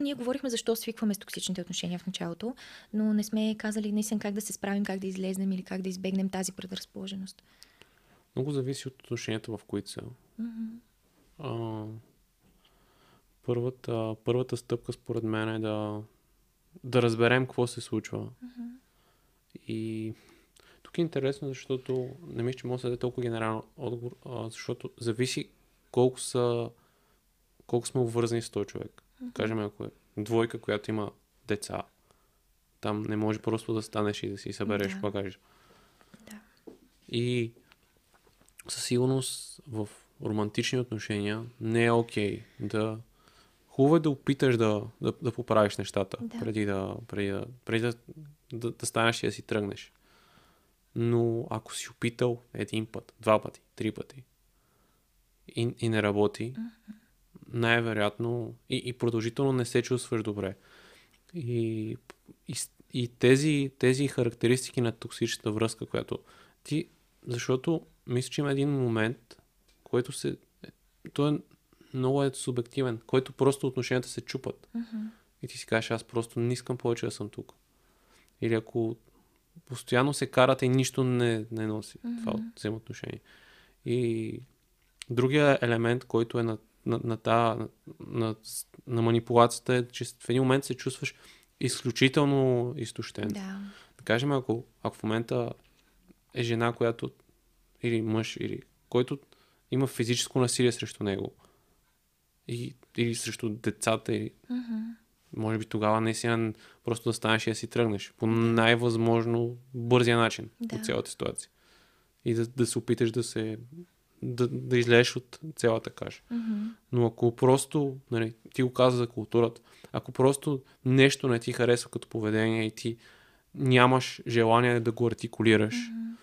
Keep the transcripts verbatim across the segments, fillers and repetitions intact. Ние говорихме защо свикваме с токсичните отношения в началото, но не сме казали наистина как да се справим, как да излезнем или как да избегнем тази предразположеност. Много зависи от отношенията, в които са. Mm-hmm. А, първата, първата стъпка според мен е да, да разберем какво се случва. Mm-hmm. И тук е интересно, защото не мисля, че може да даде толкова генерален отговор, а, защото зависи колко са, колко сме обвързани с този човек. Mm-hmm. Кажем, ако е двойка, която има деца, там не може просто да станеш и да си събереш да. багажа. Да. И със сигурност в романтични отношения не е окей. Да, хубаво е да опиташ да, да, да поправиш нещата, да. преди, да, преди, да, преди да, да, да станеш и да си тръгнеш. Но ако си опитал един път, два пъти, три пъти и, и не работи, mm-hmm. най-вероятно и, и продължително не се чувстваш добре. И, и, и тези, тези характеристики на токсичната връзка, която ти... Защото мисля, че има един момент, който се... Той е много е субективен, който просто отношенията се чупат. Mm-hmm. И ти си кажеш, аз просто не искам повече да съм тук. Или ако постоянно се карате и нищо не, не носи mm-hmm. това взаимоотношение. И другия елемент, който е на На, на, та, на, на, на манипулацията е, че в един момент се чувстваш изключително изтощен. Да. Да кажем, ако, ако в момента е жена, която или мъж, или който има физическо насилие срещу него и, или срещу децата, или, mm-hmm. може би тогава наистина просто да станеш и да си тръгнеш по най-възможно бързия начин да. от цялата ситуация. И да, да се опиташ да се Да, да излезеш от цялата каша. Mm-hmm. Но ако просто, нали, ти го каза за културата, ако просто нещо не ти харесва като поведение и ти нямаш желание да го артикулираш, mm-hmm.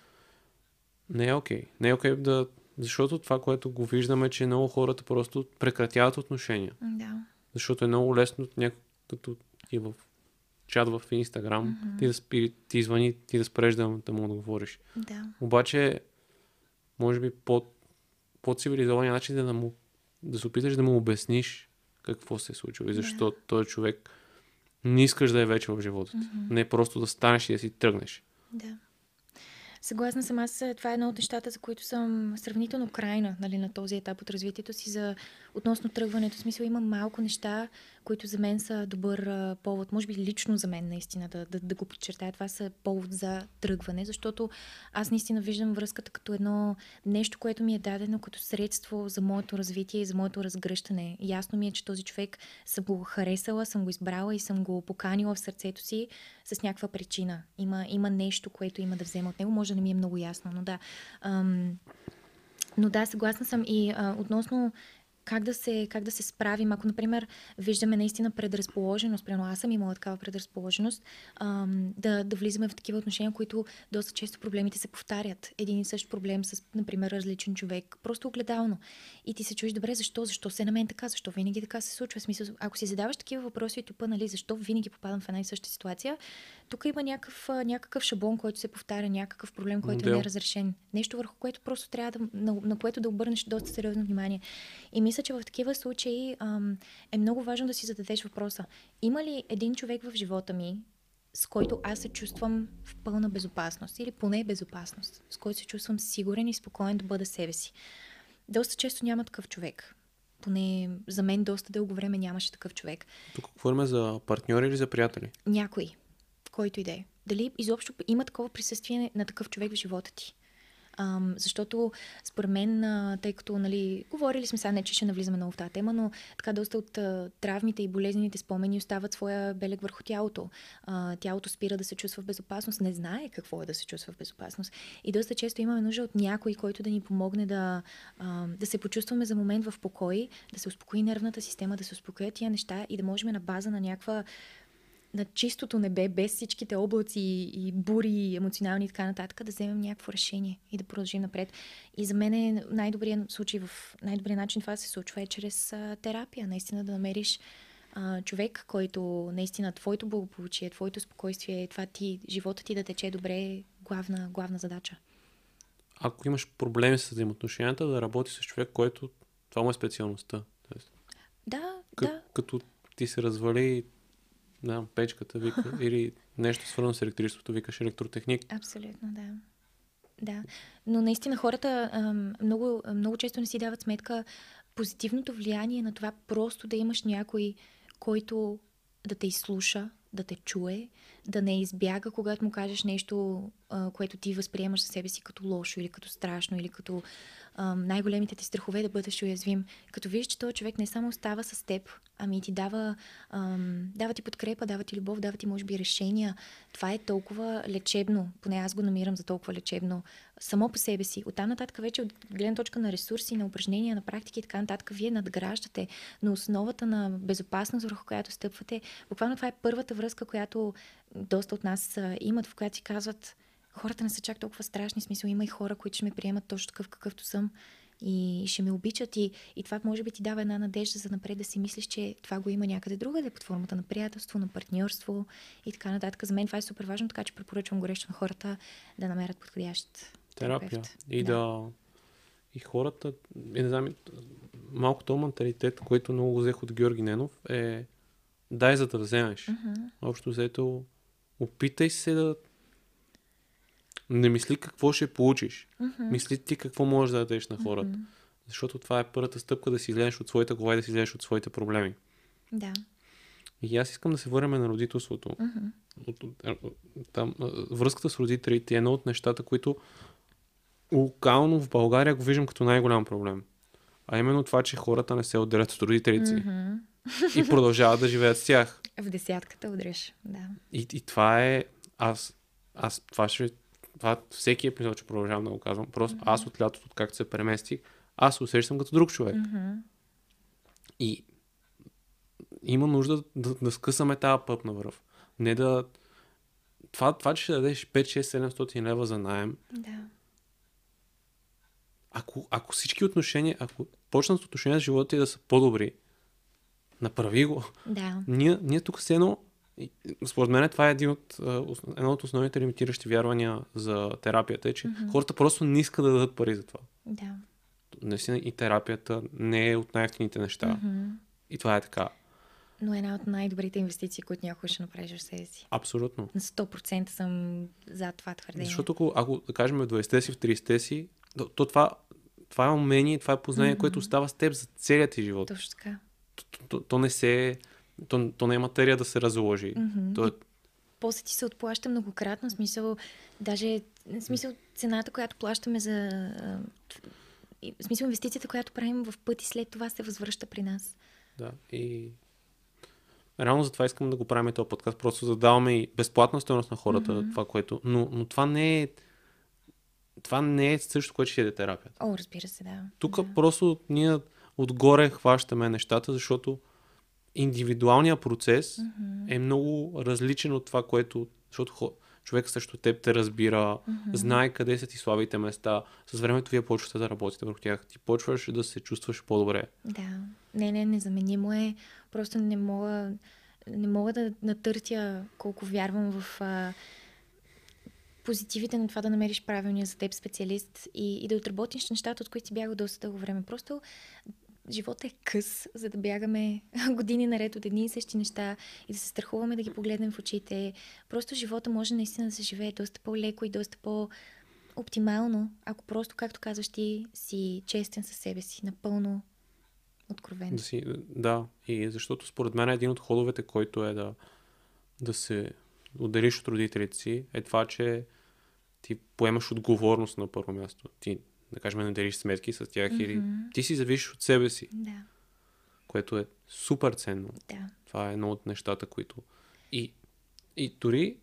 не е окей. Okay. Не е окей okay да... Защото това, което го виждаме, че много хората просто прекратяват отношения. Mm-hmm. Защото е много лесно някой, като ти в чат в Инстаграм, mm-hmm. ти, да спи, ти звъни, ти да спреш да му отговориш. Mm-hmm. Обаче, може би под по-цивилизования начин да, му, да се опиташ да му обясниш какво се е случило и защо yeah. този човек не искаш да е вече в живота ти. Mm-hmm. Не просто да станеш и да си тръгнеш. Да. Съгласна съм. Аз това е едно от нещата, за които съм сравнително крайна, нали, на този етап от развитието си за относно тръгването. В смисъл, има малко неща, които за мен са добър а, повод. Може би лично за мен, наистина, да, да, да го подчертая. Това са повод за тръгване, защото аз наистина виждам връзката като едно нещо, което ми е дадено като средство за моето развитие и за моето разгръщане. Ясно ми е, че този човек съм го харесала, съм го избрала и съм го поканила в сърцето си с някаква причина. Има, има нещо, което има да взема от него. Може да не ми е много ясно, но да. Ам, но да, съгласна съм и а, относно Как да, се, как да се справим, ако, например, виждаме наистина предразположеност, прямо аз съм имала такава предразположеност, ам, да, да влизаме в такива отношения, които доста често проблемите се повтарят. Един и същ проблем с, например, различен човек, просто огледално. И ти се чуеш, добре, защо? Защо се на мен така? Защо винаги така се случва? В смисъл, ако си задаваш такива въпроси и тупа, нали, защо винаги попадам в една и съща ситуация, тук има някакъв, някакъв шаблон, който се повтаря, някакъв проблем, който Дел. не е разрешен. Нещо, върху което просто трябва да, на, на което да обърнеш доста сериозно внимание. И мисля, че в такива случаи ам, е много важно да си зададеш въпроса. Има ли един човек в живота ми, с който аз се чувствам в пълна безопасност или поне безопасност, с който се чувствам сигурен и спокоен да бъда себе си? Доста често няма такъв човек. Поне за мен доста дълго време нямаше такъв човек. Тук говорим за партньори или за приятели? Някой, който и да е. Дали изобщо има такова присъствие на такъв човек в живота ти? Ам, защото според мен, а, тъй като, нали, говорили сме сега, не че ще навлизаме много в тази тема, но така доста от а, травмите и болезнените спомени остават своя белег върху тялото. А, тялото спира да се чувства в безопасност, не знае какво е да се чувства в безопасност. И доста често имаме нужда от някой, който да ни помогне да, а, да се почувстваме за момент в покой, да се успокои нервната система, да се успокоят тия неща и да можем на база на някаква на чистото небе, без всичките облаци и бури, емоционални и така нататък, да вземем някакво решение и да продължим напред. И за мен е най-добрият случай, в най-добрият начин това се случва е чрез а, терапия. Наистина да намериш а, човек, който наистина твоето благополучие, твоето спокойствие, това ти, живота ти да тече добре е главна, главна задача. Ако имаш проблеми с взаимоотношенията, да работиш с човек, който това му е специалността. Да, к- да. Като ти се развали да, печката, вика, или нещо свързано с електричеството, викаш електротехник. Абсолютно, да. Да. Но наистина хората ам, много, много често не си дават сметка позитивното влияние на това просто да имаш някой, който да те изслуша, да те чуе, да не избяга, когато му кажеш нещо, а, което ти възприемаш за себе си като лошо или като страшно, или като а, най-големите ти страхове да бъдеш уязвим. Като виждаш, че този човек не само остава с теб, ами ти дава, ам, дава ти подкрепа, дава ти любов, дава ти може би решения. Това е толкова лечебно, поне аз го намирам за толкова лечебно само по себе си. Оттам нататък вече от гледна точка на ресурси, на упражнения, на практики и така нататък, вие надграждате на основата на безопасност, върху която стъпвате. Буквално това е първата връзка, която доста от нас имат, в която си казват, хората не са чак толкова страшни, смисъл има и хора, които ще ме приемат точно такъв какъвто съм и ще ме обичат и, и това може би ти дава една надежда за напред да си мислиш, че това го има някъде другаде под формата на приятелство, на партньорство и така нататък. За мен това е супер важно, така че препоръчвам горещо на хората да намерят подходящ терапевт. Терапия. И да. да... И хората... И не знам, малко този менталитет, който много го взех от Георги Ненов е дай за да вземеш. Uh-huh. Общо взето опитай се да не мисли какво ще получиш. Uh-huh. Мисли ти какво можеш да дадеш на хората. Uh-huh. Защото това е първата стъпка да си излезеш от своята глава и да си излезеш от своите проблеми. Да. И аз искам да се върнем на родителството. Uh-huh. От, от, там, връзката с родителите е едно от нещата, които локално в България го виждам като най-голям проблем. А именно това, че хората не се отделят от родителите си. Uh-huh. И продължават да живеят с тях. В десятката удреш, да. И, и това е... Аз, аз това ще... Това всеки епизод, че продължавам да го казвам. Просто mm-hmm. аз от лятото, откакто се преместих, аз усещам като друг човек. Mm-hmm. И има нужда да, да скъсаме тази пъпна връв. Не да... Това, това че ще дадеш пет шест седемстотин лева за наем. Да. Ако, ако всички отношения... Ако почнат с отношения с живота ти да са по-добри, направи го. Да. Ние, ние тук с едно, според мен това е един от, едно от основните лимитиращи вярвания за терапията, е, че mm-hmm. хората просто не искат да дадат пари за това. Да. Наистина и терапията не е от най-евтините неща. Mm-hmm. И това е така. Но една от най-добрите инвестиции, които някой ще направиш в себе си. Абсолютно. На сто процента съм за това твърдение. Защото ако, ако да кажем в двайсетте си, в трийсетте си, то това, това е умение, това е познание, mm-hmm. което остава с теб за целия ти живот. Точно така. То, то, то не се... То, то не е материя да се разложи. Mm-hmm. То е... После ти се отплаща многократно, смисъл, даже смисъл цената, която плащаме за... Смисъл инвестицията, която правим в пъти, след това се възвръща при нас. Да, и... Реално затова искам да го правим този подкаст, просто да даваме и безплатна стойност на хората, mm-hmm. това, което... Но, но това не е... Това не е също, което ще е терапията. О, разбира се, да. Тук да. Просто ние... Отгоре хващаме нещата, защото индивидуалният процес mm-hmm. е много различен от това, което... Защото човек също теб те разбира, mm-hmm. знае къде са ти слабите места. С времето вие почвате да работите върху тях. Ти почваш да се чувстваш по-добре. Да. Не, не, незаменимо е. Просто не мога, не мога да натъртя колко вярвам в... А... позитивите на това да намериш правилния за теб специалист и, и да отработиш нещата, от които си бягал доста дълго време. Просто животът е къс, за да бягаме години наред от едни и същи неща и да се страхуваме да ги погледнем в очите. Просто живота може наистина да се живее доста по-леко и доста по-оптимално, ако просто, както казваш ти, си честен със себе си, напълно откровен. Да, си, да. И защото според мен е един от ходовете, който е да, да се отделиш от родителите си, е това, че ти поемаш отговорност на първо място. Ти, да кажем, не делиш сметки с тях mm-hmm. или ти си зависиш от себе си. Да. Което е супер ценно. Да. Това е едно от нещата, които... И, и дори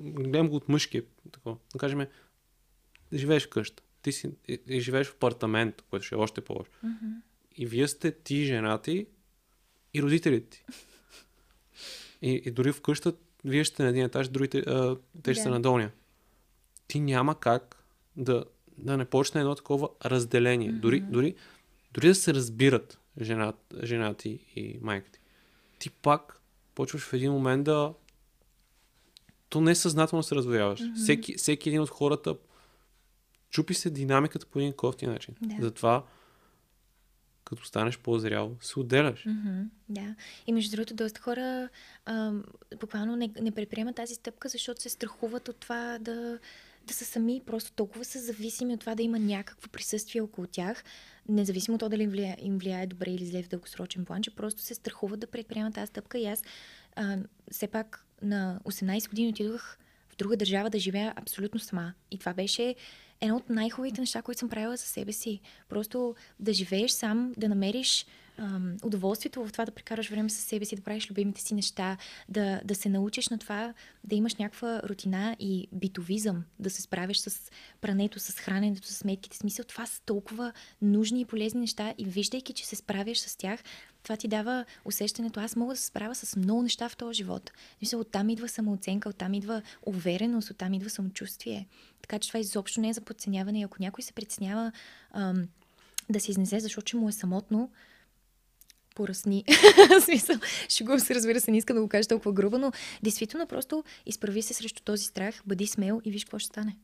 гледам го от мъжки. Тако, да кажем, живееш къща. Ти си, и, и живееш в апартамент, което ще е още по-лошо. Mm-hmm. И вие сте ти, жена ти и родителите ти. И, и дори вкъща вие ще на един етаж, другите а, те ще yeah. са на долния. Ти няма как да, да не почне едно такова разделение. Mm-hmm. Дори, дори, дори да се разбират жена, жена ти и майка ти. Ти пак почваш в един момент да... То несъзнателно се развояваш. Mm-hmm. Всеки, всеки един от хората чупи се динамиката по един кофти начин. Yeah. Затова като станеш по-зрял, се отделяш. Mm-hmm, да. И между другото, доста хора а, буквално не, не предприемат тази стъпка, защото се страхуват от това да, да са сами. Просто толкова са зависими от това да има някакво присъствие около тях, независимо от това дали им влияе, им влияе добре или зле в дългосрочен план, че просто се страхуват да предприемат тази стъпка. И аз а, все пак на осемнайсет години отидох в друга държава да живея абсолютно сама. И това беше едно от най-хубавите неща, които съм правила за себе си. Просто да живееш сам, да намериш ам, удоволствието в това да прекараш време със себе си, да правиш любимите си неща, да, да се научиш на това, да имаш някаква рутина и битовизъм, да се справиш с прането, с храненето, с сметките. Смисъл, това са толкова нужни и полезни неща и виждайки, че се справяш с тях, това ти дава усещането, аз мога да се справя с много неща в този живот. Мисля, оттам идва самооценка, оттам идва увереност, оттам идва самочувствие. Така че това изобщо не е за подценяване. И ако някой се притеснява ам, да се изнесе, защото че му е самотно, поръсни. Смисъл, шегувам се, разбира се, не искам да го кажа толкова грубо, но действително просто изправи се срещу този страх, бъди смел и виж какво ще стане.